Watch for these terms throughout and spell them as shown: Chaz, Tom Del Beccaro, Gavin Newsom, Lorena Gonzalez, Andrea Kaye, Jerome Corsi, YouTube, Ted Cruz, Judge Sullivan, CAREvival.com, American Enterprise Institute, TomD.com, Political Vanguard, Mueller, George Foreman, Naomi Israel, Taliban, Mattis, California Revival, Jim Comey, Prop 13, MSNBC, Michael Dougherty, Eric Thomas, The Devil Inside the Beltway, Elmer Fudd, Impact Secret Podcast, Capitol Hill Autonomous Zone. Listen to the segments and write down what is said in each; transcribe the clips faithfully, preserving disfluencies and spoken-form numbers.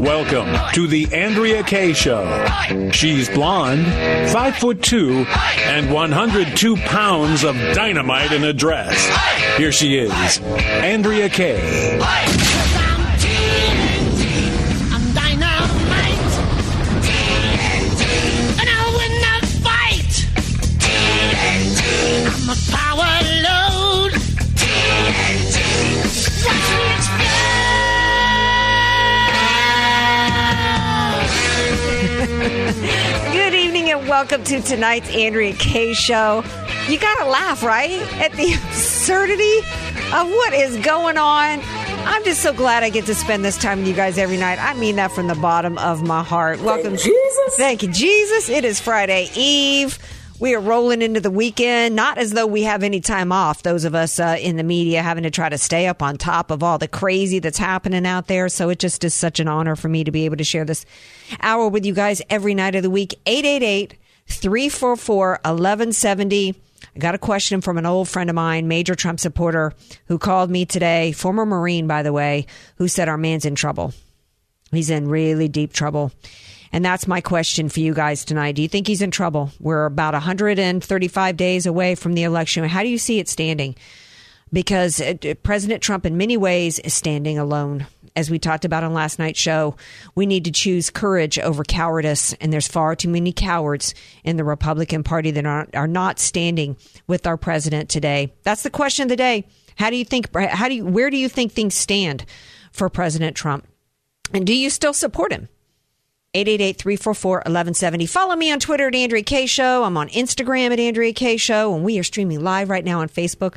Welcome to the Andrea Kaye Show. She's blonde, five foot two, and one hundred two pounds of dynamite in a dress. Here she is, Andrea Kaye. I'm dynamite. And I win the fight. I'm a power load. Good evening and welcome to tonight's Andrea Kaye Show. You gotta laugh, right? At the absurdity of what is going on. I'm just so glad I get to spend this time with you guys every night. I mean that from the bottom of my heart. Welcome. Thank Jesus. Thank you, Jesus. It is Friday Eve. We are rolling into the weekend, not as though we have any time off, those of us uh, in the media having to try to stay up on top of all the crazy that's happening out there. So it just is such an honor for me to be able to share this hour with you guys every night of the week. eight eight eight, three four four, one one seven zero. I got a question from an old friend of mine, major Trump supporter, who called me today, former Marine, by the way, who said our man's in trouble. He's in really deep trouble. And that's my question for you guys tonight. Do you think he's in trouble? We're about one hundred thirty-five days away from the election. How do you see it standing? Because President Trump, in many ways, is standing alone. As we talked about on last night's show, we need to choose courage over cowardice. And there's far too many cowards in the Republican Party that are, are not standing with our president today. That's the question of the day. How do you think? How do you, where do you think things stand for President Trump? And do you still support him? eight eight eight, three four four, one one seven zero. Follow me on Twitter at Andrea Kaye Show. I'm on Instagram at Andrea Kaye Show. And we are streaming live right now on Facebook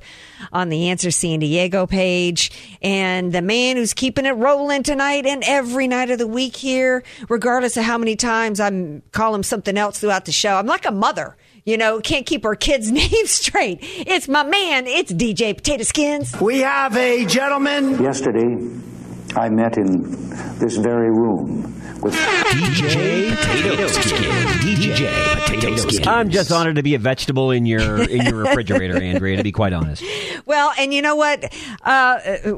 on the Answer San Diego page. And the man who's keeping it rolling tonight and every night of the week here, regardless of how many times I call him something else throughout the show. I'm like a mother, you know, can't keep her kids' names straight. It's my man. It's D J Potato Skins. We have a gentleman. Yesterday, I met in this very room. With D J Potato Skins. D J Potato Skins. I'm just honored to be a vegetable in your in your refrigerator, Andrea, to be quite honest. Well, and you know what? Uh,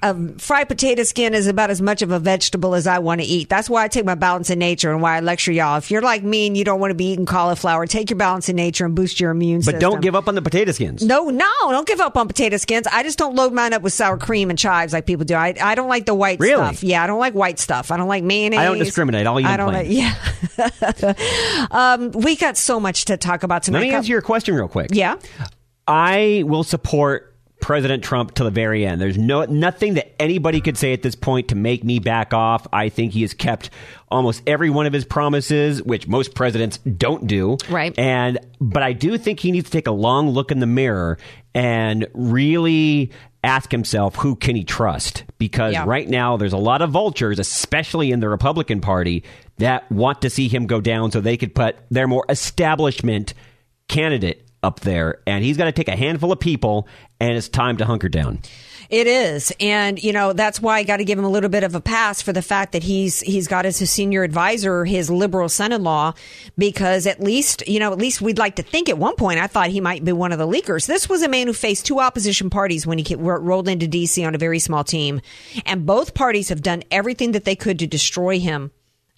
a fried potato skin is about as much of a vegetable as I want to eat. That's why I take my balance in nature and why I lecture y'all. If you're like me and you don't want to be eating cauliflower, take your balance in nature and boost your immune system. But don't give up on the potato skins. No, no, don't give up on potato skins. I just don't load mine up with sour cream and chives like people do. I, I don't like the white really? stuff. Yeah, I don't like white stuff. I don't like mayonnaise. I don't discriminate. I'll eat I don't. Like, yeah. um, we got so much to talk about tonight. Let me answer your question real quick. Yeah, I will support President Trump to the very end. There's no nothing that anybody could say at this point to make me back off. I think he has kept almost every one of his promises, which most presidents don't do. Right. And but I do think he needs to take a long look in the mirror and really ask himself, who can he trust? Because yeah. right now there's a lot of vultures, especially in the Republican Party, that want to see him go down so they could put their more establishment candidate up there. And he's got to take a handful of people, and it's time to hunker down. It is. And, you know, that's why I got to give him a little bit of a pass for the fact that he's he's got as his senior advisor, his liberal son-in-law, because at least, you know, at least we'd like to think at one point I thought he might be one of the leakers. This was a man who faced two opposition parties when he rolled into D C on a very small team. And both parties have done everything that they could to destroy him.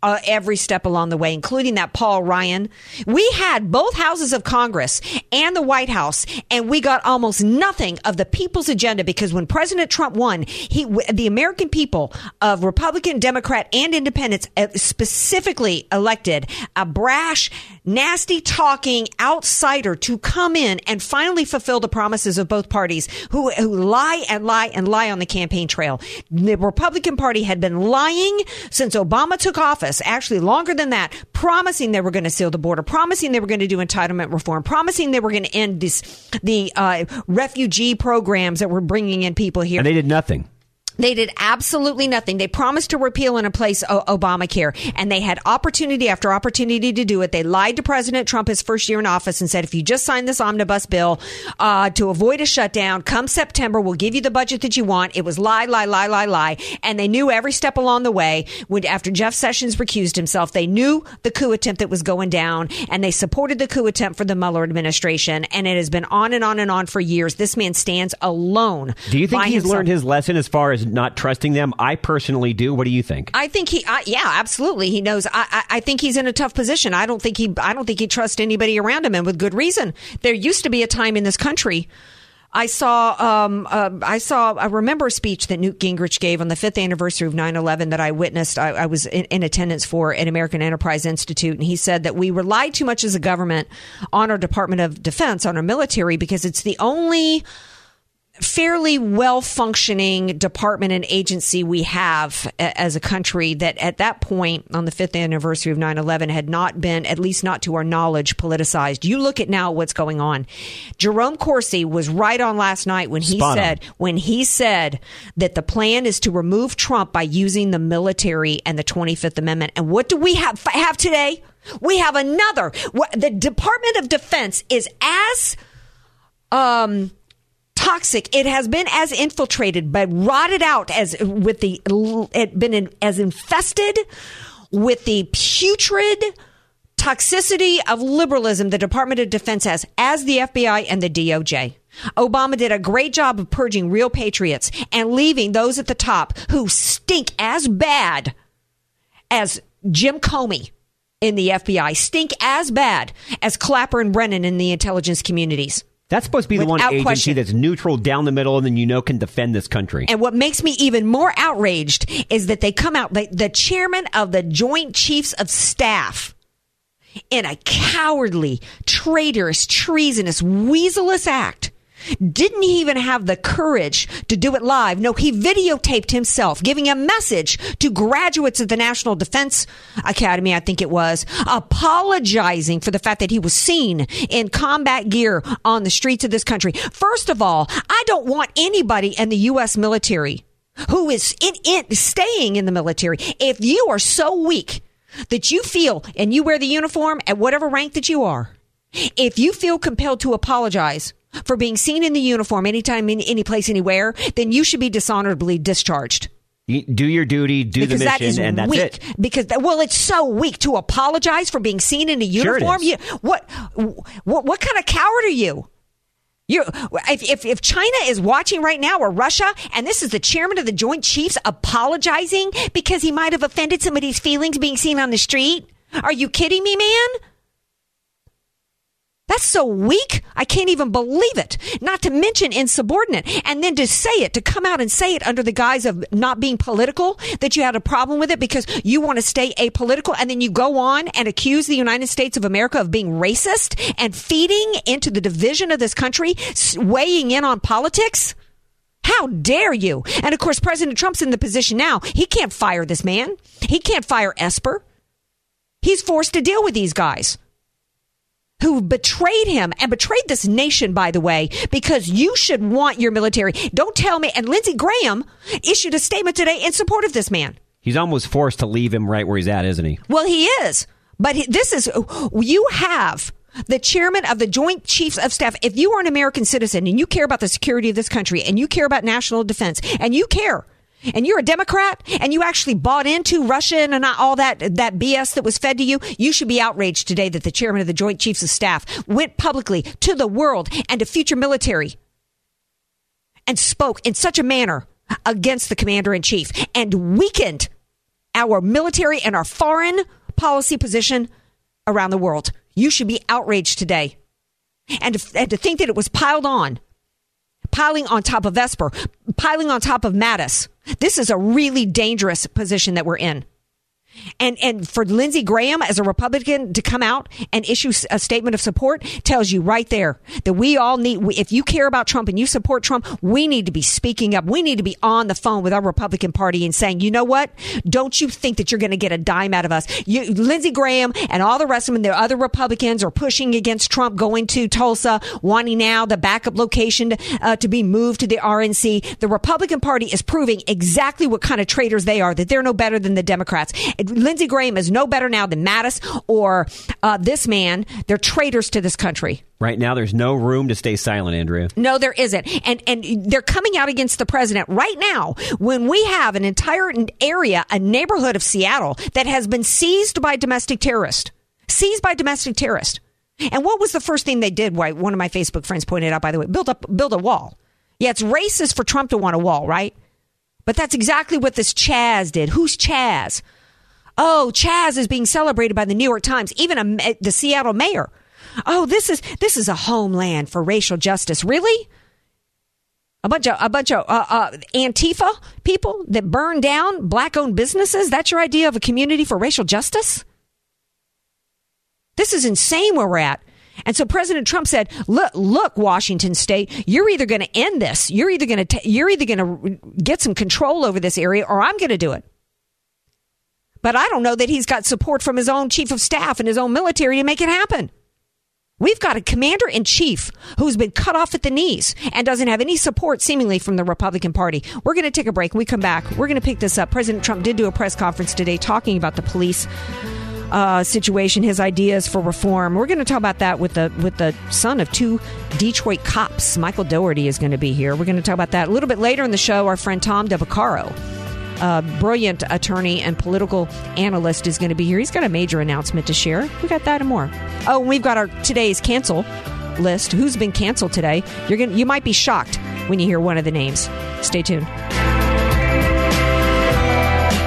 Uh, every step along the way, including that Paul Ryan. We had both houses of Congress and the White House, and we got almost nothing of the people's agenda, because when President Trump won, he, the American people of Republican, Democrat, and Independents specifically elected a brash, nasty talking outsider to come in and finally fulfill the promises of both parties who, who lie and lie and lie on the campaign trail. The Republican Party had been lying since Obama took office. Actually, longer than that, promising they were going to seal the border, promising they were going to do entitlement reform, promising they were going to end this the uh, refugee programs that were bringing in people here. And they did nothing. They did absolutely nothing. They promised to repeal and replace Obamacare, and they had opportunity after opportunity to do it. They lied to President Trump his first year in office and said, if you just sign this omnibus bill uh, to avoid a shutdown, come September, we'll give you the budget that you want. It was lie, lie, lie, lie, lie. And they knew every step along the way, when, after Jeff Sessions recused himself, they knew the coup attempt that was going down, and they supported the coup attempt for the Mueller administration. And it has been on and on and on for years. This man stands alone. Do you think he's himself. learned his lesson as far as not trusting them? I personally do. What do you think? I think he, I, yeah, absolutely. He knows. I, I, I think he's in a tough position. I don't think he, I don't think he trusts anybody around him, and with good reason. There used to be a time in this country. I saw, um, uh, I saw, I remember a speech that Newt Gingrich gave on the fifth anniversary of nine eleven that I witnessed. I, I was in, in attendance for at American Enterprise Institute. And he said that we rely too much as a government on our Department of Defense, on our military, because it's the only fairly well-functioning department and agency we have as a country that at that point on the fifth anniversary of nine eleven had not been, at least not to our knowledge, politicized. You look at now what's going on. Jerome Corsi was right on last night when he Spot said on. when he said that the plan is to remove Trump by using the military and the twenty-fifth Amendment. And what do we have have today? We have another. The Department of Defense is as um toxic. It has been as infiltrated, but rotted out as with the it been in, as infested with the putrid toxicity of liberalism. The Department of Defense has as the F B I and the D O J. Obama did a great job of purging real patriots and leaving those at the top who stink as bad as Jim Comey in the F B I, stink as bad as Clapper and Brennan in the intelligence communities. That's supposed to be the Without one agency question. that's neutral down the middle and then, you know, can defend this country. And what makes me even more outraged is that they come out, they, the chairman of the Joint Chiefs of Staff, in a cowardly, traitorous, treasonous, weaselous act, didn't even have the courage to do it live. No, he videotaped himself giving a message to graduates of the National Defense Academy, I think it was, apologizing for the fact that he was seen in combat gear on the streets of this country. First of all, I don't want anybody in the U S military who is in, in, staying in the military. If you are so weak that you feel, and you wear the uniform at whatever rank that you are, if you feel compelled to apologize for being seen in the uniform anytime, in any place, anywhere, then you should be dishonorably discharged. You do your duty, do because the mission, that is and that's weak. it. Because well, it's so weak to apologize for being seen in a uniform. Sure it is. You, what, what what kind of coward are you? You if, if if China is watching right now, or Russia, and this is the chairman of the Joint Chiefs apologizing because he might have offended somebody's feelings being seen on the street. Are you kidding me, man? That's so weak. I can't even believe it. Not to mention insubordinate. And then to say it, to come out and say it under the guise of not being political, that you had a problem with it because you want to stay apolitical. And then you go on and accuse the United States of America of being racist and feeding into the division of this country, weighing in on politics. How dare you? And of course, President Trump's in the position now. He can't fire this man. He can't fire Esper. He's forced to deal with these guys who betrayed him and betrayed this nation, by the way, because you should want your military. Don't tell me. And Lindsey Graham issued a statement today in support of this man. He's almost forced to leave him right where he's at, isn't he? Well, he is. But this is, you have the chairman of the Joint Chiefs of Staff. If you are an American citizen and you care about the security of this country and you care about national defense and you care, and you're a Democrat, and you actually bought into Russia and all that that B S that was fed to you, you should be outraged today that the chairman of the Joint Chiefs of Staff went publicly to the world and to future military and spoke in such a manner against the commander-in-chief and weakened our military and our foreign policy position around the world. You should be outraged today. And to, and to think that it was piled on. Piling on top of Esper, piling on top of Mattis. This is a really dangerous position that we're in. And and for Lindsey Graham as a Republican to come out and issue a statement of support tells you right there that we all need, if you care about Trump and you support Trump, we need to be speaking up. We need to be on the phone with our Republican Party and saying, you know what? Don't you think that you're going to get a dime out of us? You, Lindsey Graham and all the rest of them, the other Republicans are pushing against Trump, going to Tulsa, wanting now the backup location to, uh, to be moved to the R N C. The Republican Party is proving exactly what kind of traitors they are, that they're no better than the Democrats. Lindsey Graham is no better now than Mattis or uh, this man. They're traitors to this country. Right now, there's no room to stay silent, Andrea. No, there isn't. And and they're coming out against the president right now when we have an entire area, a neighborhood of Seattle that has been seized by domestic terrorists. Seized by domestic terrorists. And what was the first thing they did? Why, one of my Facebook friends pointed out, by the way, build up, build a wall. Yeah, it's racist for Trump to want a wall, right? But that's exactly what this Chaz did. Who's Chaz? Oh, Chaz is being celebrated by the New York Times, even a, the Seattle mayor. Oh, this is this is a homeland for racial justice. Really? A bunch of a bunch of uh, uh, Antifa people that burn down black-owned businesses? That's your idea of a community for racial justice? This is insane where we're at. And so President Trump said, look, look, Washington State, you're either going to end this. You're either going to you're either going to get some control over this area, or I'm going to do it. But I don't know that he's got support from his own chief of staff and his own military to make it happen. We've got a commander-in-chief who's been cut off at the knees and doesn't have any support, seemingly, from the Republican Party. We're going to take a break. When we come back, we're going to pick this up. President Trump did do a press conference today talking about the police uh, situation, his ideas for reform. We're going to talk about that with the with the son of two Detroit cops. Michael Dougherty is going to be here. We're going to talk about that a little bit later in the show. Our friend Tom Del Beccaro, a brilliant attorney and political analyst, is going to be here. He's got a major announcement to share. We got that and more. Oh, and we've got our today's cancel list. Who's been canceled today? You're gonna, you might be shocked when you hear one of the names. Stay tuned.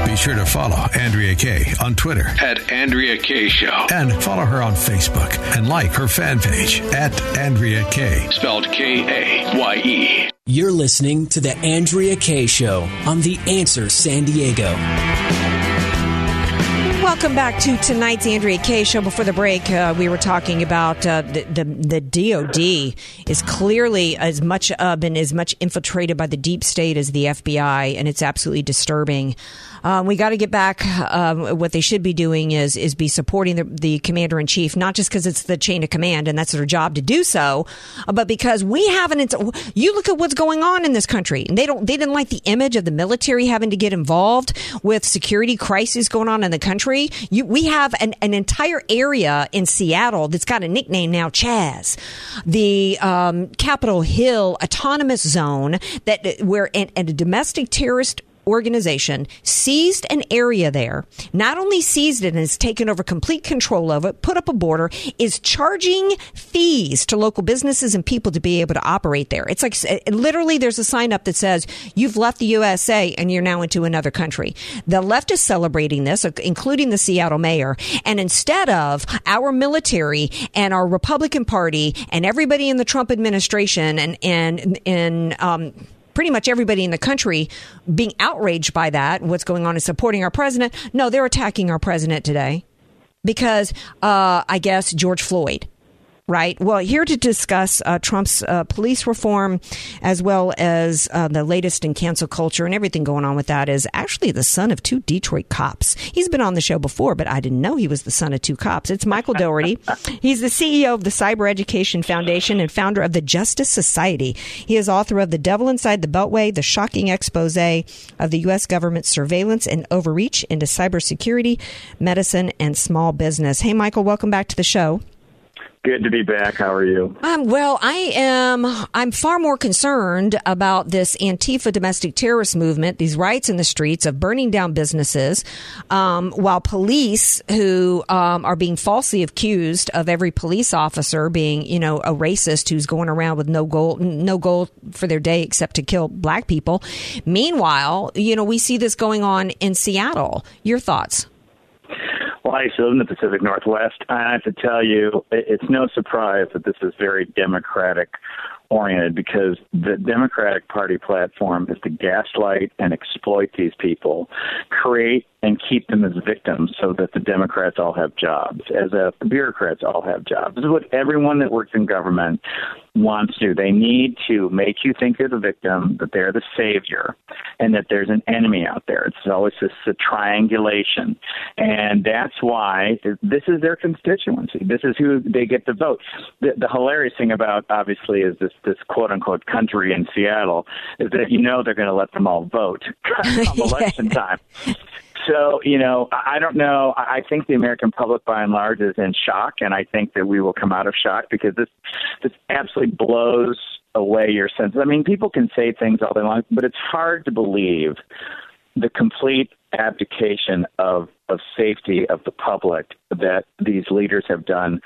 Be sure to follow Andrea Kaye on Twitter at Andrea Kaye Show, and follow her on Facebook and like her fan page at Andrea Kaye, spelled K A Y E. You're listening to The Andrea Kaye Show on The Answer San Diego. Welcome back to tonight's Andrea Kaye Show. Before the break, uh, we were talking about uh, the, the the D O D is clearly as much up and as much infiltrated by the deep state as the F B I, and it's absolutely disturbing. Um, we got to get back. Um, what they should be doing is is be supporting the, the commander in chief, not just because it's the chain of command and that's their job to do so, but because we haven't. You look at what's going on in this country, and they don't. They didn't like the image of the military having to get involved with security crises going on in the country. You, we have an, an entire area in Seattle that's got a nickname now, Chaz, the um, Capitol Hill Autonomous Zone, that where an, a domestic terrorist organization seized an area there, not only seized it and has taken over complete control of it, put up a border, is charging fees to local businesses and people to be able to operate there. It's like literally there's a sign up that says you've left the U S A and you're now into another country. The left is celebrating this, including the Seattle mayor. And instead of our military and our Republican Party and everybody in the Trump administration and, and, and, um, pretty much everybody in the country being outraged by that, what's going on is supporting our president. No, they're attacking our president today because, uh, I guess, George Floyd. Right. Well, here to discuss uh, Trump's uh, police reform, as well as uh, the latest in cancel culture and everything going on with that, is actually the son of two Detroit cops. He's been on the show before, but I didn't know he was the son of two cops. It's Michael Dougherty. He's the C E O of the Cyber Education Foundation and founder of the Justice Society. He is author of The Devil Inside the Beltway, the shocking expose of the U S government's surveillance and overreach into cybersecurity, medicine, and small business. Hey, Michael, welcome back to the show. Good to be back. How are you? Um, well, I am. I'm far more concerned about this Antifa domestic terrorist movement, these riots in the streets of burning down businesses, um, while police who um, are being falsely accused of every police officer being, you know, a racist who's going around with no goal, no goal for their day except to kill black people. Meanwhile, you know, we see this going on in Seattle. Your thoughts? Well, I used to live in the Pacific Northwest. I have to tell you, it's no surprise that this is very Democratic oriented because the Democratic Party platform is to gaslight and exploit these people, create and keep them as victims so that the Democrats all have jobs, as if the bureaucrats all have jobs. This is what everyone that works in government wants to. They need to make you think they're the victim, that they're the savior, and that there's an enemy out there. It's always this a triangulation. And that's why this is their constituency. This is who they get to vote. The, the hilarious thing about, obviously, is this, this quote-unquote country in Seattle is that you know they're going to let them all vote on election time. So, you know, I don't know. I think the American public, by and large, is in shock, and I think that we will come out of shock because this this absolutely blows away your sense. I mean, people can say things all day long, but it's hard to believe the complete abdication of, of safety of the public that these leaders have done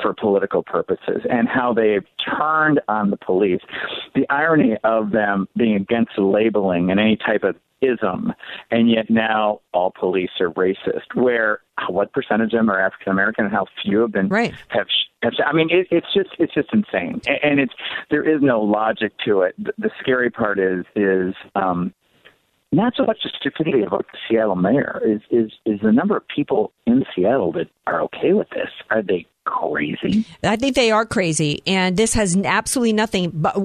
for political purposes and how they've turned on the police. The irony of them being against labeling and any type of ism, and yet now all police are racist, where what percentage of them are African-American and how few of them right. have, have I mean, it, it's just it's just insane. And it's there is no logic to it. The scary part is is um, not so much the stupidity about the Seattle mayor is, is is the number of people in Seattle that are okay with this. Are they crazy? I think they are crazy, and this has absolutely nothing but,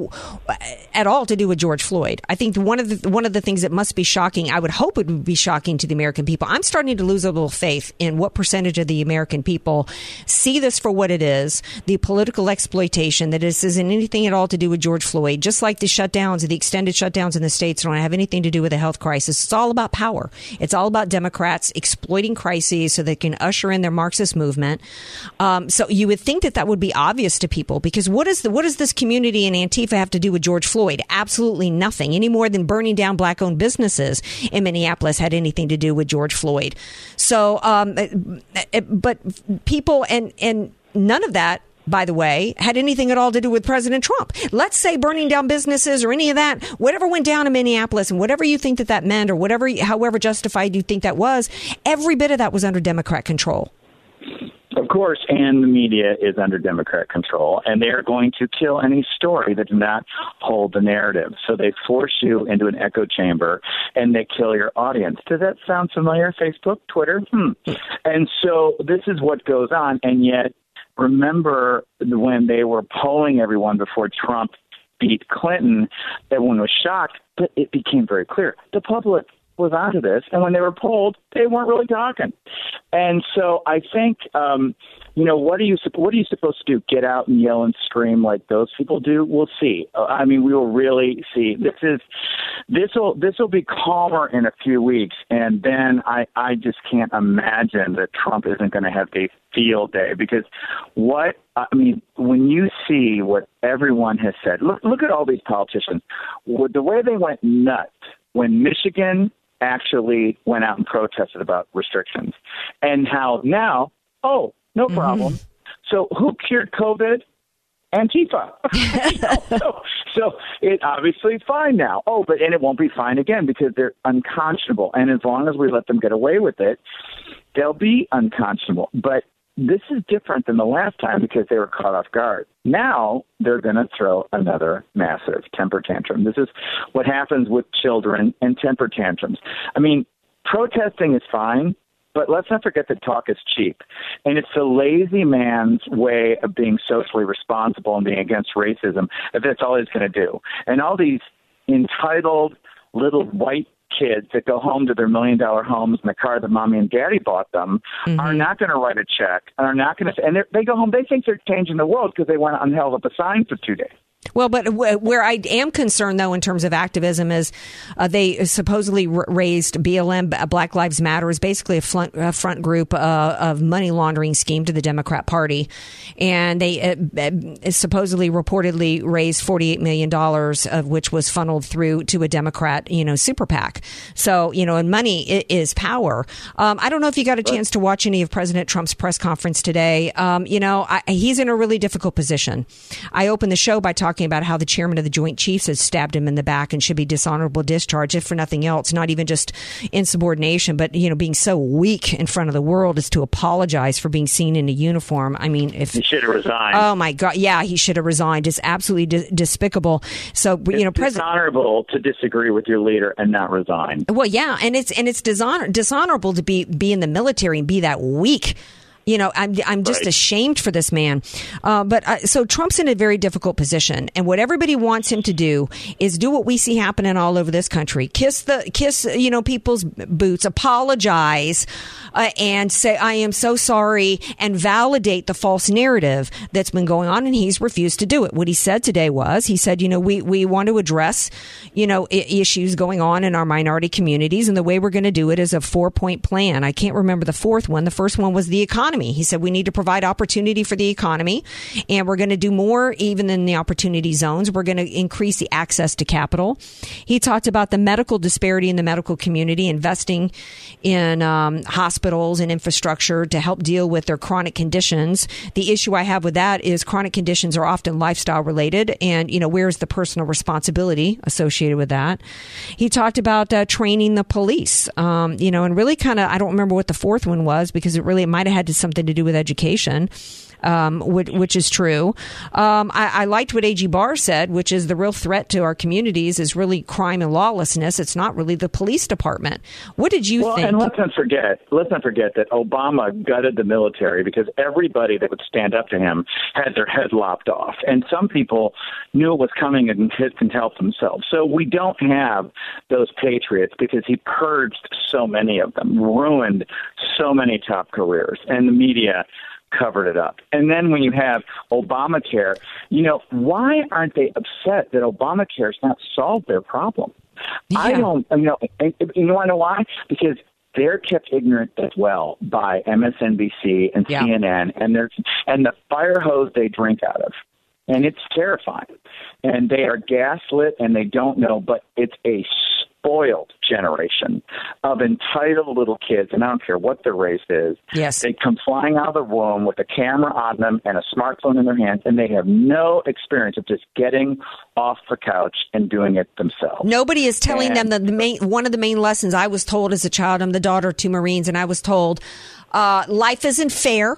at all to do with George Floyd. I think one of the one of the things that must be shocking, I would hope it would be shocking to the American people. I'm starting to lose a little faith in what percentage of the American people see this for what it is, the political exploitation, that this isn't anything at all to do with George Floyd, just like the shutdowns, the extended shutdowns in the states don't have anything to do with the health crisis. It's all about power. It's all about Democrats exploiting crises so they can usher in their Marxist movement. Um, So you would think that that would be obvious to people, because what is the what does this community in Antifa have to do with George Floyd? Absolutely nothing, any more than burning down black owned businesses in Minneapolis had anything to do with George Floyd. So um, but people and and none of that, by the way, had anything at all to do with President Trump. Let's say burning down businesses or any of that, whatever went down in Minneapolis and whatever you think that that meant or whatever, however justified you think that was, every bit of that was under Democrat control. Of course, and the media is under Democrat control, and they are going to kill any story that does not hold the narrative. So they force you into an echo chamber, and they kill your audience. Does that sound familiar? Facebook, Twitter? Hmm. And so this is what goes on, and yet remember when they were polling everyone before Trump beat Clinton, everyone was shocked, but it became very clear. The public was onto this, and when they were polled, they weren't really talking. And so I think, um, you know, what are you what are you supposed to do? Get out and yell and scream like those people do? We'll see. I mean, we will really see. This is this will this will be calmer in a few weeks, and then I I just can't imagine that Trump isn't going to have a field day, because what I mean, when you see what everyone has said, look look at all these politicians, with the way they went nuts when Michigan actually went out and protested about restrictions, and how now, oh, no problem. Mm-hmm. So who cured COVID? Antifa. so so it obviously is fine now. Oh, but and it won't be fine again because they're unconscionable. And as long as we let them get away with it, they'll be unconscionable. But this is different than the last time because they were caught off guard. Now they're going to throw another massive temper tantrum. This is what happens with children and temper tantrums. I mean, protesting is fine, but let's not forget that talk is cheap. And it's the lazy man's way of being socially responsible and being against racism, if that's all he's going to do. And all these entitled little white kids that go home to their million-dollar homes and the car that mommy and daddy bought them mm-hmm. are not going to write a check and are not going to. And they go home. They think they're changing the world because they went and held up a sign for two days. Well, but where I am concerned, though, in terms of activism is uh, they supposedly raised B L M, Black Lives Matter, is basically a front, a front group uh, of money laundering scheme to the Democrat Party. And they uh, supposedly reportedly raised forty-eight million dollars, of which was funneled through to a Democrat, you know, super PAC. So, you know, and money is power. Um, I don't know if you got a chance to watch any of President Trump's press conference today. Um, you know, I, he's in a really difficult position. I opened the show by talking talking about how the chairman of the Joint Chiefs has stabbed him in the back and should be dishonorable discharge, if for nothing else, not even just insubordination, but, you know, being so weak in front of the world as to apologize for being seen in a uniform. I mean, if he should have resigned. Oh, my God. Yeah, he should have resigned. It's absolutely dis- despicable. So, it's you know, President. Dishonorable to disagree with your leader and not resign. Well, yeah. And it's and it's dishonor- dishonorable to be, be in the military and be that weak. You know, I'm I'm just right. ashamed for this man. Uh, but uh, so Trump's in a very difficult position. And what everybody wants him to do is do what we see happening all over this country. Kiss the kiss, you know, people's boots, apologize uh, and say, I am so sorry, and validate the false narrative that's been going on. And he's refused to do it. What he said today was he said, you know, we, we want to address, you know, I- issues going on in our minority communities. And the way we're going to do it is a four point plan. I can't remember the fourth one. The first one was the economy. He said we need to provide opportunity for the economy, and we're going to do more even in the opportunity zones. We're going to increase the access to capital. He talked about the medical disparity in the medical community, investing in um, hospitals and infrastructure to help deal with their chronic conditions. The issue I have with that is chronic conditions are often lifestyle related, and you know where's the personal responsibility associated with that? He talked about uh, training the police, um, you know, and really kind of I don't remember what the fourth one was because it really might have had to. Something to do with education, um, which, which is true. Um, I, I liked what A G Barr said, which is the real threat to our communities is really crime and lawlessness. It's not really the police department. What did you well, think? And let's not forget, let's not forget that Obama gutted the military because everybody that would stand up to him had their head lopped off. And some people knew it was coming and couldn't help themselves. So we don't have those patriots because he purged so many of them, ruined so many top careers, and the media covered it up. And then when you have Obamacare, you know, why aren't they upset that Obamacare has not solved their problem? Yeah. I don't, you know, you want to know why? Because they're kept ignorant as well by M S N B C and yeah. C N N and their, and the fire hose they drink out of. And it's terrifying. And they are gaslit and they don't know, but it's a spoiled generation of entitled little kids, and I don't care what their race is. Yes. They come flying out of the womb with a camera on them and a smartphone in their hands, and they have no experience of just getting off the couch and doing it themselves. Nobody is telling and, them that the main, one of the main lessons I was told as a child, I'm the daughter of two Marines, and I was told uh, life isn't fair.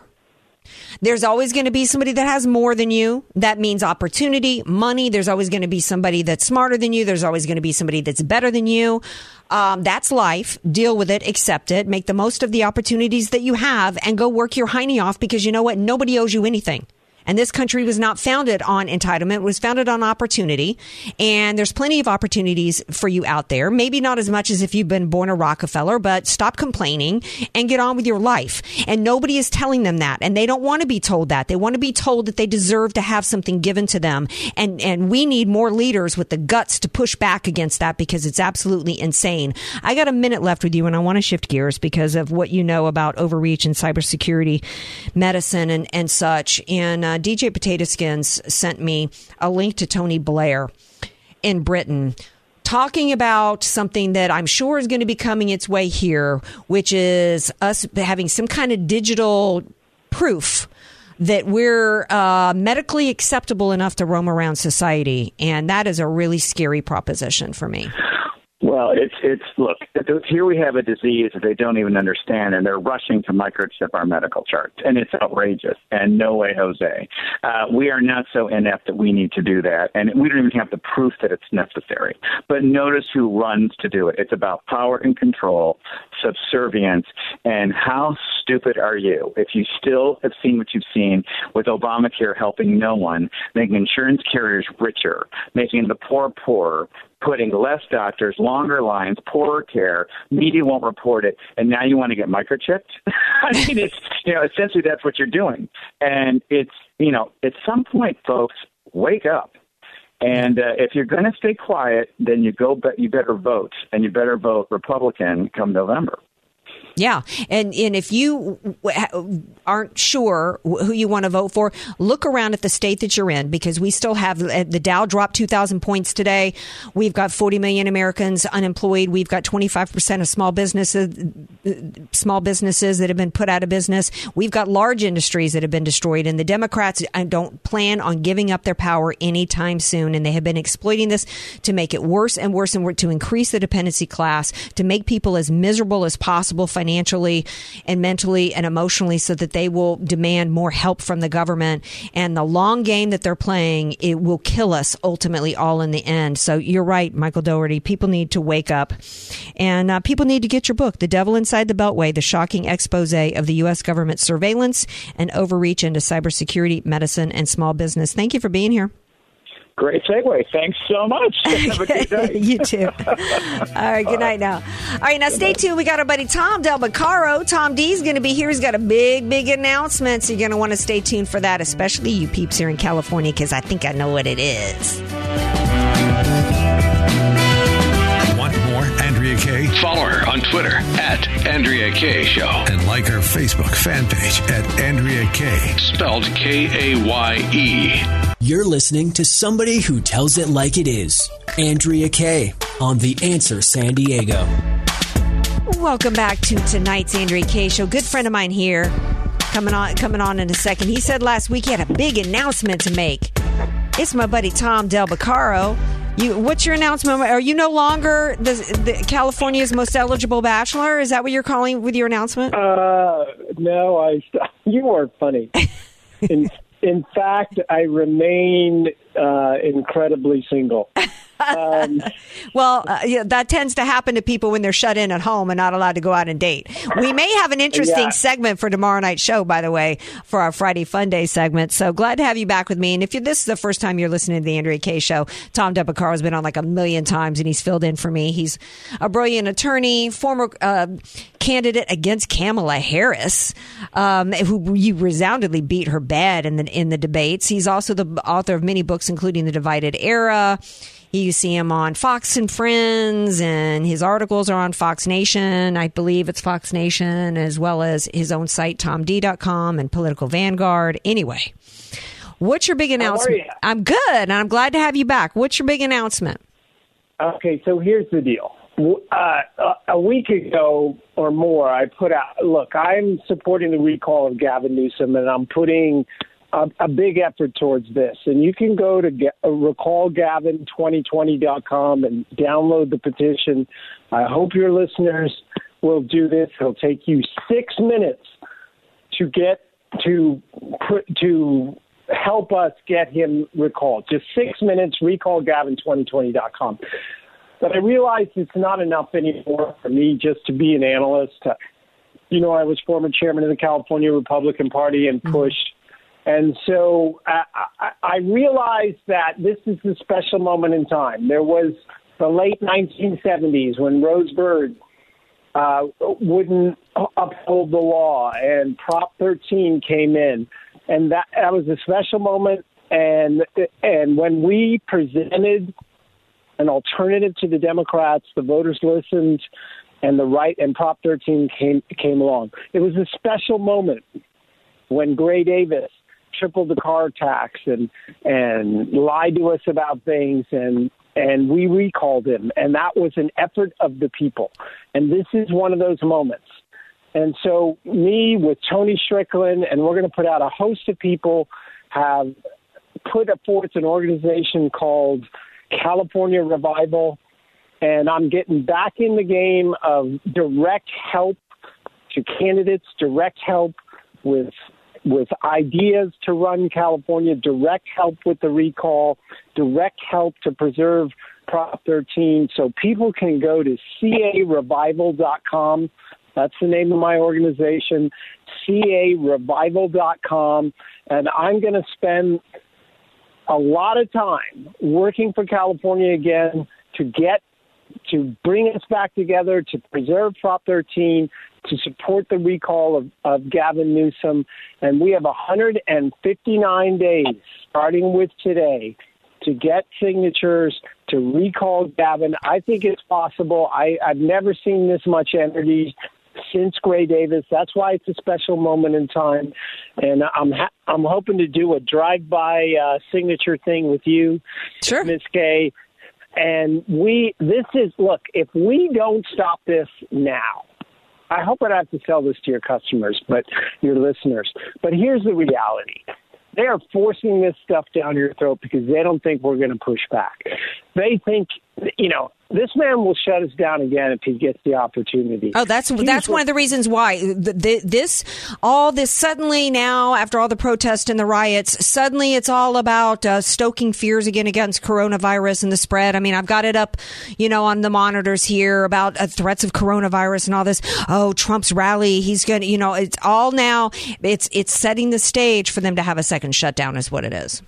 There's always going to be somebody that has more than you. That means opportunity, money. There's always going to be somebody that's smarter than you. There's always going to be somebody that's better than you. Um, that's life. Deal with it. Accept it. Make the most of the opportunities that you have and go work your hiney off because you know what? Nobody owes you anything. And this country was not founded on entitlement. It was founded on opportunity. And there's plenty of opportunities for you out there. Maybe not as much as if you've been born a Rockefeller, but stop complaining and get on with your life. And nobody is telling them that. And they don't want to be told that. They want to be told that they deserve to have something given to them. And, and we need more leaders with the guts to push back against that because it's absolutely insane. I got a minute left with you, and I want to shift gears because of what you know about overreach and cybersecurity, medicine, and, and such. And, uh, D J Potato Skins sent me a link to Tony Blair in Britain talking about something that I'm sure is going to be coming its way here, which is us having some kind of digital proof that we're uh, medically acceptable enough to roam around society. And that is a really scary proposition for me. Well, it's, it's, look, here we have a disease that they don't even understand, and they're rushing to microchip our medical charts, and it's outrageous, and no way, Jose. Uh, we are not so inept that we need to do that, and we don't even have the proof that it's necessary. But notice who runs to do it. It's about power and control, subservience, and how stupid are you if you still have seen what you've seen with Obamacare helping no one, making insurance carriers richer, making the poor poorer, putting less doctors, longer lines, poorer care, media won't report it, and now you want to get microchipped? I mean, it's, you know, essentially that's what you're doing. And it's, you know, at some point, folks, wake up. And uh, if you're going to stay quiet, then you go. But you better vote, and you better vote Republican come November. Yeah. And and if you aren't sure who you want to vote for, look around at the state that you're in, because we still have the Dow dropped two thousand points today. We've got forty million Americans unemployed. We've got twenty-five percent of small businesses small businesses that have been put out of business. We've got large industries that have been destroyed, and the Democrats don't plan on giving up their power anytime soon. And they have been exploiting this to make it worse and worse and worse, to increase the dependency class, to make people as miserable as possible financially and mentally and emotionally, so that they will demand more help from the government. And the long game that they're playing, it will kill us ultimately all in the end. So you're right, Michael Dougherty. People need to wake up, and uh, people need to get your book, The Devil Inside the Beltway, the shocking expose of the U S government surveillance and overreach into cybersecurity, medicine, and small business. Thank you for being here. Great segue. Thanks so much. Have a good day. You too. All right. Good night now. All right. Now, stay tuned. We got our buddy Tom Del Beccaro. Tom D's going to be here. He's got a big, big announcement. So you're going to want to stay tuned for that, especially you peeps here in California, because I think I know what it is. Want more Andrea Kaye? Follow her on Twitter at Andrea Kaye Show. And like her Facebook fan page at Andrea Kaye. Spelled K A Y E. You're listening to somebody who tells it like it is. Andrea Kaye on The Answer San Diego. Welcome back to tonight's Andrea Kaye Show. Good friend of mine here, coming on, coming on in a second. He said last week he had a big announcement to make. It's my buddy Tom Del Beccaro. You, what's your announcement? Are you no longer the, the California's most eligible bachelor? Is that what you're calling with your announcement? Uh, no, I. You are funny. In- In fact, I remain uh, incredibly single. Um, well, uh, yeah, that tends to happen to people when they're shut in at home and not allowed to go out and date. We may have an interesting yeah. segment for tomorrow night's show, by the way, for our Friday Fun Day segment. So glad to have you back with me. And if you're, this is the first time you're listening to the Andrea Kaye Show, Tom Del Beccaro has been on like a million times, and he's filled in for me. He's a brilliant attorney, former uh, candidate against Kamala Harris, um, who you resoundedly beat her bad in the, in the debates. He's also the author of many books, including The Divided Era. You see him on Fox and Friends, and his articles are on Fox Nation. I believe it's Fox Nation, as well as his own site, Tom D dot com and Political Vanguard. Anyway, what's your big announcement? I'm good, and I'm glad to have you back. What's your big announcement? Okay, so here's the deal. Uh, a week ago or more, I put out, look, I'm supporting the recall of Gavin Newsom, and I'm putting A, a big effort towards this. And you can go to get, uh, recall gavin twenty twenty dot com and download the petition. I hope your listeners will do this. It'll take you six minutes to get to put to help us get him recalled. Just six minutes, recall gavin twenty twenty dot com. But I realize it's not enough anymore for me just to be an analyst. You know, I was former chairman of the California Republican Party and pushed. Mm-hmm. And so I, I, I realized that this is a special moment in time. There was the late nineteen seventies when Rose Byrd uh, wouldn't uphold the law and Prop thirteen came in. And that, that was a special moment. And, and when we presented an alternative to the Democrats, the voters listened, and the right and Prop thirteen came, came along. It was a special moment when Gray Davis tripled the car tax and and lied to us about things, and and we recalled him, and that was an effort of the people. And this is one of those moments. And so me with Tony Strickland, and we're going to put out a host of people, have put forth an organization called California Revival, and I'm getting back in the game of direct help to candidates, direct help with with ideas to run California, direct help with the recall, direct help to preserve Prop thirteen. So people can go to C A Revival dot com. That's the name of my organization, C A Revival dot com. And I'm going to spend a lot of time working for California again to get to bring us back together, to preserve Prop thirteen, to support the recall of, of Gavin Newsom. And we have one hundred fifty-nine days, starting with today, to get signatures to recall Gavin. I think it's possible. I, I've never seen this much energy since Gray Davis. That's why it's a special moment in time. And I'm ha- I'm hoping to do a drive-by uh, signature thing with you, sure, Miz Kaye. And we, this is, look, if we don't stop this now, I hope I don't have to sell this to your customers, but your listeners. But here's the reality. They are forcing this stuff down your throat because they don't think we're going to push back. They think, you know, this man will shut us down again if he gets the opportunity. Oh, that's He's that's one of the reasons why this all this suddenly now, after all the protests and the riots, suddenly it's all about uh, stoking fears again against coronavirus and the spread. I mean, I've got it up, you know, on the monitors here about uh, threats of coronavirus and all this. Oh, Trump's rally. He's going to, you know, it's all now it's it's setting the stage for them to have a second shutdown is what it is.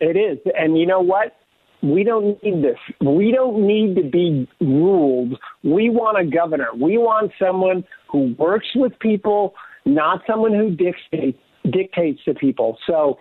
It is. And you know what? We don't need this. We don't need to be ruled. We want a governor. We want someone who works with people, not someone who dictates, dictates to people. So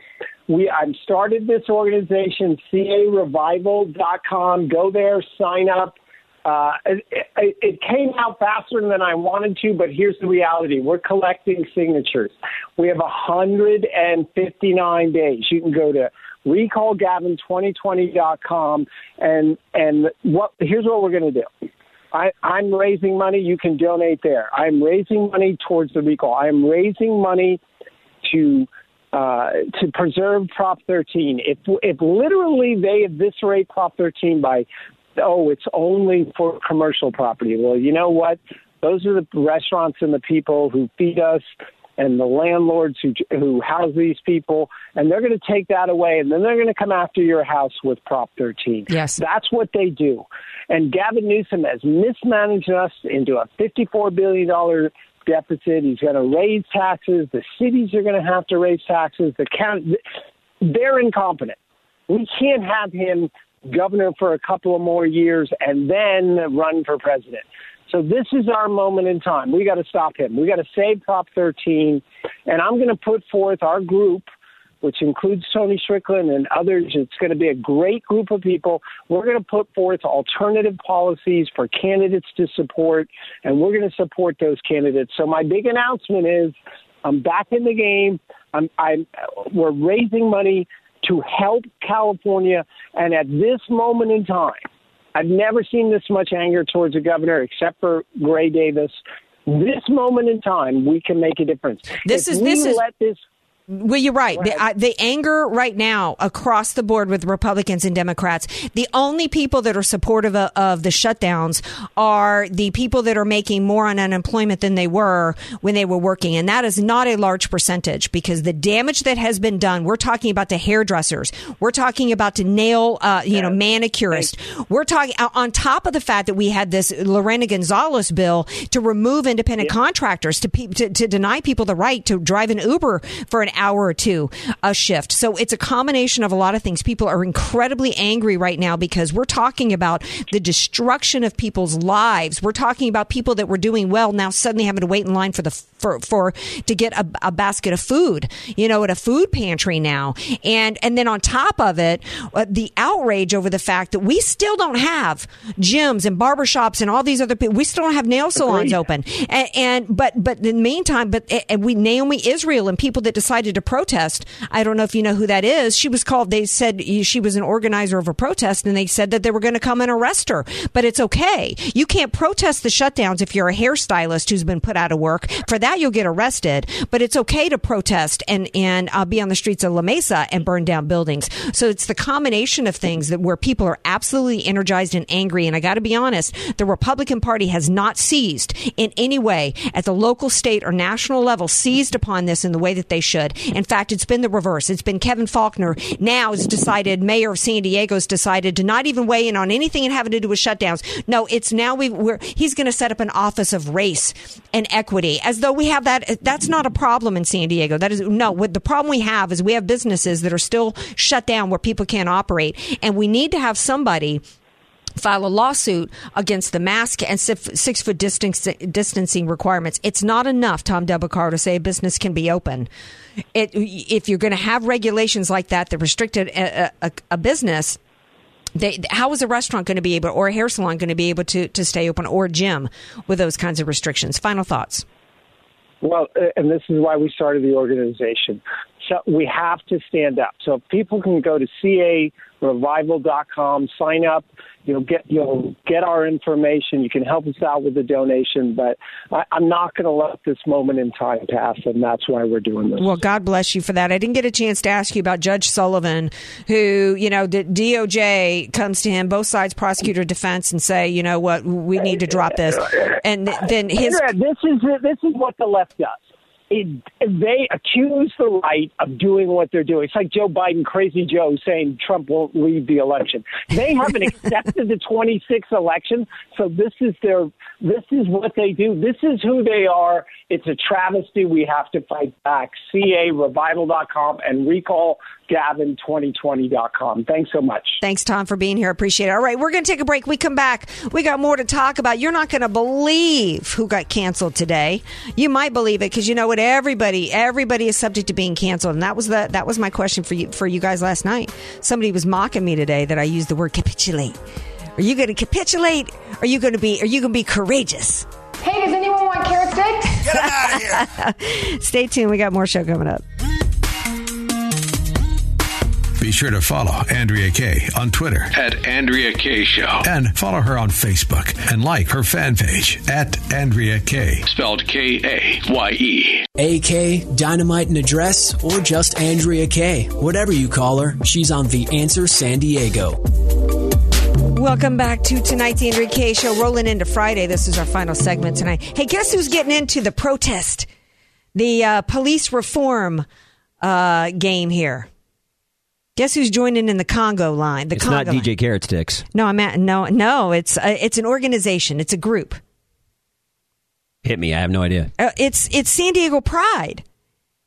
we, I've started this organization, C A Revival dot com. Go there, sign up. Uh, it, it, it came out faster than I wanted to, but here's the reality. We're collecting signatures. We have one hundred fifty-nine days. You can go to recall gavin twenty twenty dot com, and and what here's what we're going to do. I, I'm raising money. You can donate there. I'm raising money towards the recall. I'm raising money to uh, to preserve Prop thirteen. If if literally they eviscerate Prop thirteen by, oh, it's only for commercial property. Well, you know what? Those are the restaurants and the people who feed us and the landlords who who house these people, and they're going to take that away, and then they're going to come after your house with Prop thirteen. Yes. That's what they do. And Gavin Newsom has mismanaged us into a fifty-four billion dollars deficit. He's going to raise taxes. The cities are going to have to raise taxes. The county, they're incompetent. We can't have him governor for a couple of more years and then run for president. So this is our moment in time. We got to stop him. We got to save Prop thirteen. And I'm going to put forth our group, which includes Tony Strickland and others. It's going to be a great group of people. We're going to put forth alternative policies for candidates to support, and we're going to support those candidates. So my big announcement is I'm back in the game. I'm, I'm, we're raising money to help California. And at this moment in time, I've never seen this much anger towards a governor except for Gray Davis. This moment in time, we can make a difference. This if is this is. Let this- Well, you're right. The, uh, the anger right now across the board with Republicans and Democrats, the only people that are supportive of, of the shutdowns are the people that are making more on unemployment than they were when they were working. And that is not a large percentage because the damage that has been done, we're talking about to hairdressers. We're talking about to nail, uh, you yeah. know, manicurists. Thanks. We're talking on top of the fact that we had this Lorena Gonzalez bill to remove independent yeah. contractors, to, pe- to to deny people the right to drive an Uber for an hour or two a shift. So it's a combination of a lot of things. People are incredibly angry right now because we're talking about the destruction of people's lives. We're talking about people that were doing well now suddenly having to wait in line for the for, for to get a, a basket of food, you know, at a food pantry now. And and then on top of it, uh, the outrage over the fact that we still don't have gyms and barbershops and all these other people. We still don't have nail salons Agreed. open. And, and but but in the meantime, but and we Naomi Israel and people that decided to protest. I don't know if you know who that is. She was called, they said she was an organizer of a protest, and they said that they were going to come and arrest her. But it's okay. You can't protest the shutdowns if you're a hairstylist who's been put out of work. For that, you'll get arrested. But it's okay to protest and, and uh, be on the streets of La Mesa and burn down buildings. So it's the combination of things that where people are absolutely energized and angry. And I got to be honest, the Republican Party has not seized in any way at the local, state, or national level, seized upon this in the way that they should. In fact, it's been the reverse. It's been Kevin Faulkner now has decided, mayor of San Diego has decided to not even weigh in on anything having to do with shutdowns. No, it's now we've, we're he's going to set up an office of race and equity as though we have that. That's not a problem in San Diego. That is no. What the problem we have is we have businesses that are still shut down where people can't operate, and we need to have somebody file a lawsuit against the mask and six foot distance, distancing requirements. It's not enough, Tom Del Beccaro, to say a business can be open. It, if you're going to have regulations like that that restricted a, a, a business, they, how is a restaurant going to be able, or a hair salon going to be able to, to stay open, or a gym with those kinds of restrictions? Final thoughts. Well, and this is why we started the organization. So we have to stand up. So if people can go to C A Revival dot com, sign up. You'll get you'll get our information. You can help us out with a donation. But I, I'm not going to let this moment in time pass, and that's why we're doing this. Well, God bless you for that. I didn't get a chance to ask you about Judge Sullivan, who, you know, the D O J comes to him, both sides, prosecutor, defense, and say, you know what, we need to drop this. And then his this is this is what the left does. It, they accuse the right of doing what they're doing. It's like Joe Biden, Crazy Joe, saying Trump won't lead the election. They haven't accepted the twenty-six election, so this is their. This is what they do. This is who they are. It's a travesty. We have to fight back. C A Revival dot com and recall gavin twenty twenty dot com. Thanks so much. Thanks, Tom, for being here. Appreciate it. All right, we're going to take a break. We come back. We got more to talk about. You're not going to believe who got canceled today. You might believe it because you know what? Everybody, everybody is subject to being canceled. And that was the that was my question for you for you guys last night. Somebody was mocking me today that I used the word capitulate. Are you going to capitulate? Are you going to be? Are you going to be courageous? Hey, does anyone want carrot sticks? Get out of here! Stay tuned. We got more show coming up. Be sure to follow Andrea Kaye on Twitter at Andrea Kaye Show, and follow her on Facebook and like her fan page at Andrea Kaye, spelled K A Y E. A K, Dynamite in a Dress, or just Andrea Kaye. Whatever you call her, she's on The Answer San Diego. Welcome back to tonight's Andrea Kaye Show. Rolling into Friday. This is our final segment tonight. Hey, guess who's getting into the protest, the uh, police reform uh, game here? Guess who's joining in the Congo line? The it's Congo not D J line. Carrot Sticks. No, I'm at no, no. It's uh, it's an organization. It's a group. Hit me. I have no idea. Uh, it's it's San Diego Pride.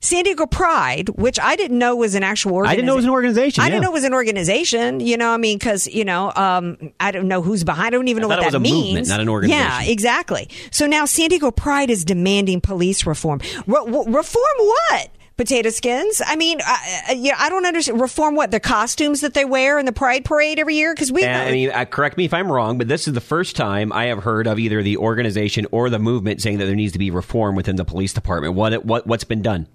San Diego Pride, which I didn't know was an actual organization. I didn't know it was an organization. I yeah. didn't know it was an organization. You know, I mean, because, you know, um, I don't know who's behind. I don't even I know what it was that a means. Movement, not an organization. Yeah, exactly. So now San Diego Pride is demanding police reform. Re- re- reform what? Potato Skins? I mean, I, yeah, I don't understand. Reform what? The costumes that they wear in the Pride Parade every year? Because we. And, I mean, correct me if I'm wrong, but this is the first time I have heard of either the organization or the movement saying that there needs to be reform within the police department. What what what's been done?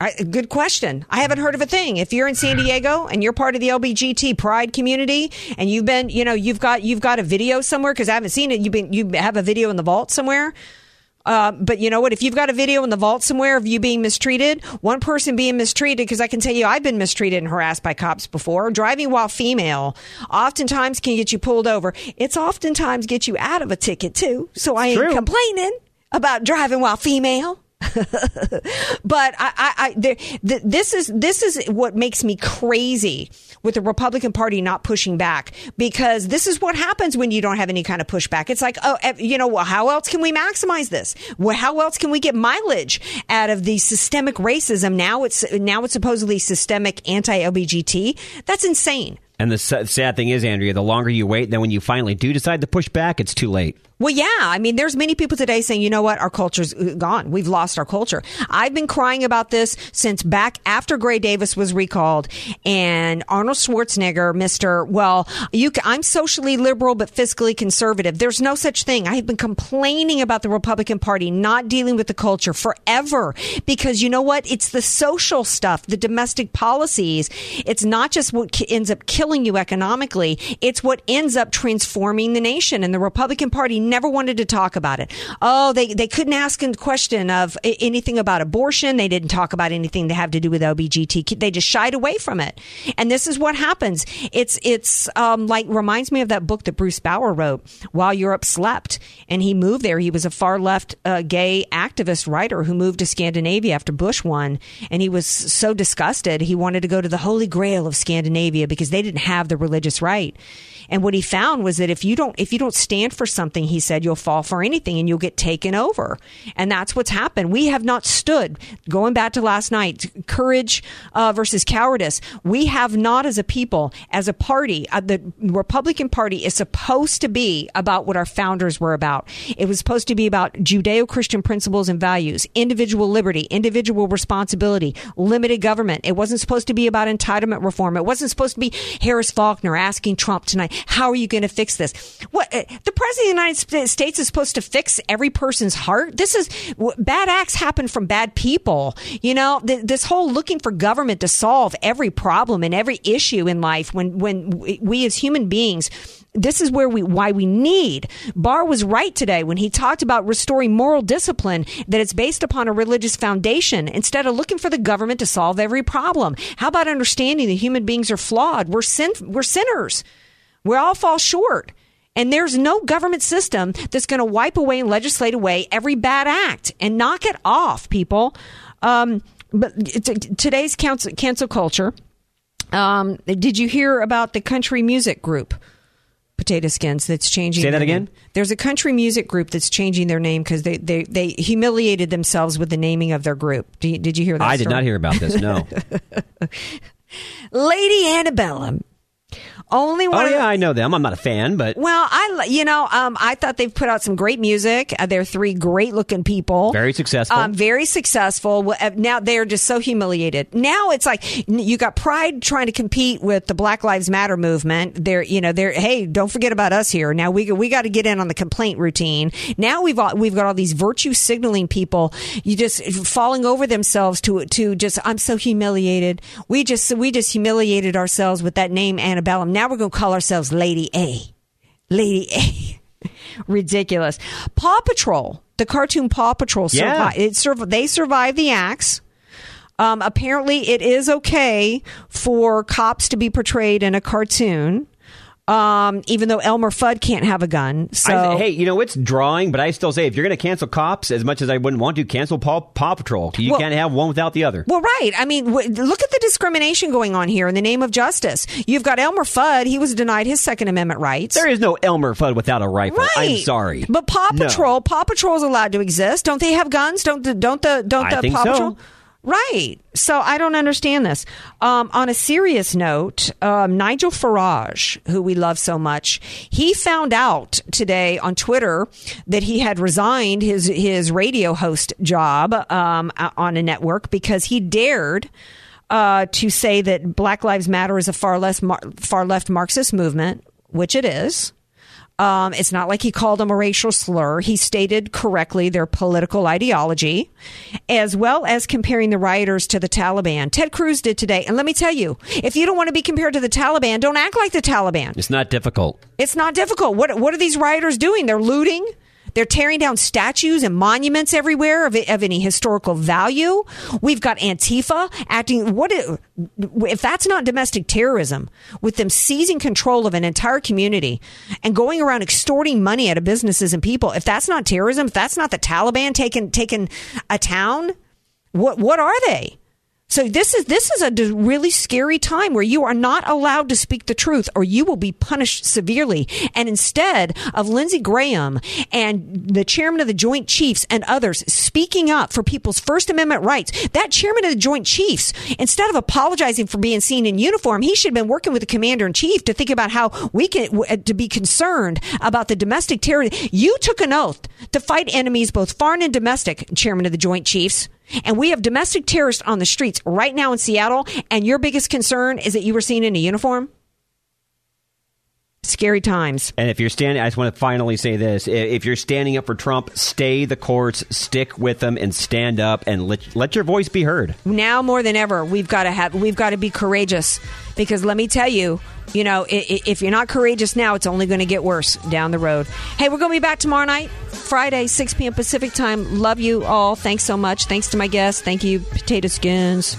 I, good question. I haven't heard of a thing. If you're in San Diego and you're part of the L B G T Pride community, and you've been, you know, you've got you've got a video somewhere, because I haven't seen it. You've been you have a video in the vault somewhere. Uh, but you know what? If you've got a video in the vault somewhere of you being mistreated, one person being mistreated, because I can tell you I've been mistreated and harassed by cops before. Driving while female oftentimes can get you pulled over. It's oftentimes get you out of a ticket, too. So I ain't True. complaining about driving while female. But I, I, I the, the, this is this is what makes me crazy with the Republican Party not pushing back, because this is what happens when you don't have any kind of pushback. It's like, oh, you know, well, how else can we maximize this? Well, how else can we get mileage out of the systemic racism? Now it's now it's supposedly systemic anti-L B G T. That's insane. And the sad thing is, Andrea, the longer you wait, then when you finally do decide to push back, it's too late. Well, yeah. I mean, there's many people today saying, you know what? Our culture's gone. We've lost our culture. I've been crying about this since back after Gray Davis was recalled and Arnold Schwarzenegger, Mister Well, you, I'm socially liberal, but fiscally conservative. There's no such thing. I have been complaining about the Republican Party not dealing with the culture forever, because you know what? It's the social stuff, the domestic policies. It's not just what ends up killing you economically, it's what ends up transforming the nation. And the Republican Party never wanted to talk about it. Oh, they, they couldn't ask a question of anything about abortion. They didn't talk about anything that have to do with L B G T. They just shied away from it. And this is what happens. It's it's um, like reminds me of that book that Bruce Bauer wrote, While Europe Slept. And he moved there. He was a far left uh, gay activist writer who moved to Scandinavia after Bush won. And he was so disgusted. He wanted to go to the Holy Grail of Scandinavia because they didn't have the religious right. And what he found was that if you don't if you don't stand for something, he said, you'll fall for anything and you'll get taken over. And that's what's happened. We have not stood, going back to last night, courage uh, versus cowardice. We have not, as a people, as a party, uh, the Republican Party is supposed to be about what our founders were about. It was supposed to be about Judeo-Christian principles and values, individual liberty, individual responsibility, limited government. It wasn't supposed to be about entitlement reform. It wasn't supposed to be Harris Faulkner asking Trump tonight, how are you going to fix this? What uh, the president of the United States is supposed to fix every person's heart. This is bad acts happen from bad people. You know, th- this whole looking for government to solve every problem and every issue in life when when we as human beings. This is where we, why we need. Barr was right today when he talked about restoring moral discipline, that it's based upon a religious foundation instead of looking for the government to solve every problem. How about understanding that human beings are flawed? We're sin, we're sinners. We all fall short. And there's no government system that's going to wipe away and legislate away every bad act. And knock it off, people. Um, but t- today's cancel, cancel culture. Um, did you hear about the country music group? Potato Skins that's changing. Say that again? Name. There's a country music group that's changing their name because they, they, they humiliated themselves with the naming of their group. Did you, did you hear that I story? Did not hear about this, no. Lady Antebellum. Only one. Oh, yeah, I know them. I'm not a fan, but. Well, I, you know, um, I thought they've put out some great music. Uh, they're three great looking people. Very successful. Um, very successful. Now they're just so humiliated. Now it's like you got Pride trying to compete with the Black Lives Matter movement. They're, you know, they're, hey, don't forget about us here. Now we, we got to get in on the complaint routine. Now we've, all, we've got all these virtue signaling people. You just falling over themselves to, to just, I'm so humiliated. We just, we just humiliated ourselves with that name, Antebellum. Now, Now we're going to call ourselves Lady A. Lady A. Ridiculous. Paw Patrol, the cartoon Paw Patrol, yeah. survived, it sur- they survived the axe. Um, apparently, it is okay for cops to be portrayed in a cartoon, um, even though Elmer Fudd can't have a gun. So I, Hey, you know, it's drawing, but I still say if you're going to cancel cops, as much as I wouldn't want to, cancel Paw, Paw Patrol. You well, can't have one without the other. Well, right. I mean, w- look at the discrimination going on here in the name of justice. You've got Elmer Fudd. He was denied his Second Amendment rights. There is no Elmer Fudd without a rifle. Right. I'm sorry. But Paw Patrol, no. Paw Patrol is allowed to exist. Don't they have guns? Don't the, don't the, don't the I think Paw so. Patrol? Right. So I don't understand this. Um, on a serious note, um, Nigel Farage, who we love so much, he found out today on Twitter that he had resigned his, his radio host job um, on a network because he dared uh, to say that Black Lives Matter is a far less mar- far left Marxist movement, which it is. Um, it's not like he called them a racial slur. He stated correctly their political ideology, as well as comparing the rioters to the Taliban. Ted Cruz did today. And let me tell you, if you don't want to be compared to the Taliban, don't act like the Taliban. It's not difficult. It's not difficult. What what are these rioters doing? They're looting. They're tearing down statues and monuments everywhere of, of any historical value. We've got Antifa acting. What if, if that's not domestic terrorism, with them seizing control of an entire community and going around extorting money out of businesses and people? If that's not terrorism, if that's not the Taliban taking taking a town, what what are they? So this is this is a really scary time where you are not allowed to speak the truth or you will be punished severely. And instead of Lindsey Graham and the chairman of the Joint Chiefs and others speaking up for people's First Amendment rights, that chairman of the Joint Chiefs, instead of apologizing for being seen in uniform, he should have been working with the commander in chief to think about how we can to be concerned about the domestic terror. You took an oath to fight enemies, both foreign and domestic, chairman of the Joint Chiefs. And we have domestic terrorists on the streets right now in Seattle. And your biggest concern is that you were seen in a uniform? Scary times. And if you're standing, I just want to finally say this. If you're standing up for Trump, stay the course, stick with them, and stand up and let, let your voice be heard. Now more than ever, we've got to have, we've got to be courageous. Because let me tell you, you know, if you're not courageous now, it's only going to get worse down the road. Hey, we're going to be back tomorrow night, Friday, six p.m. Pacific time. Love you all. Thanks so much. Thanks to my guests. Thank you, Potato Skins.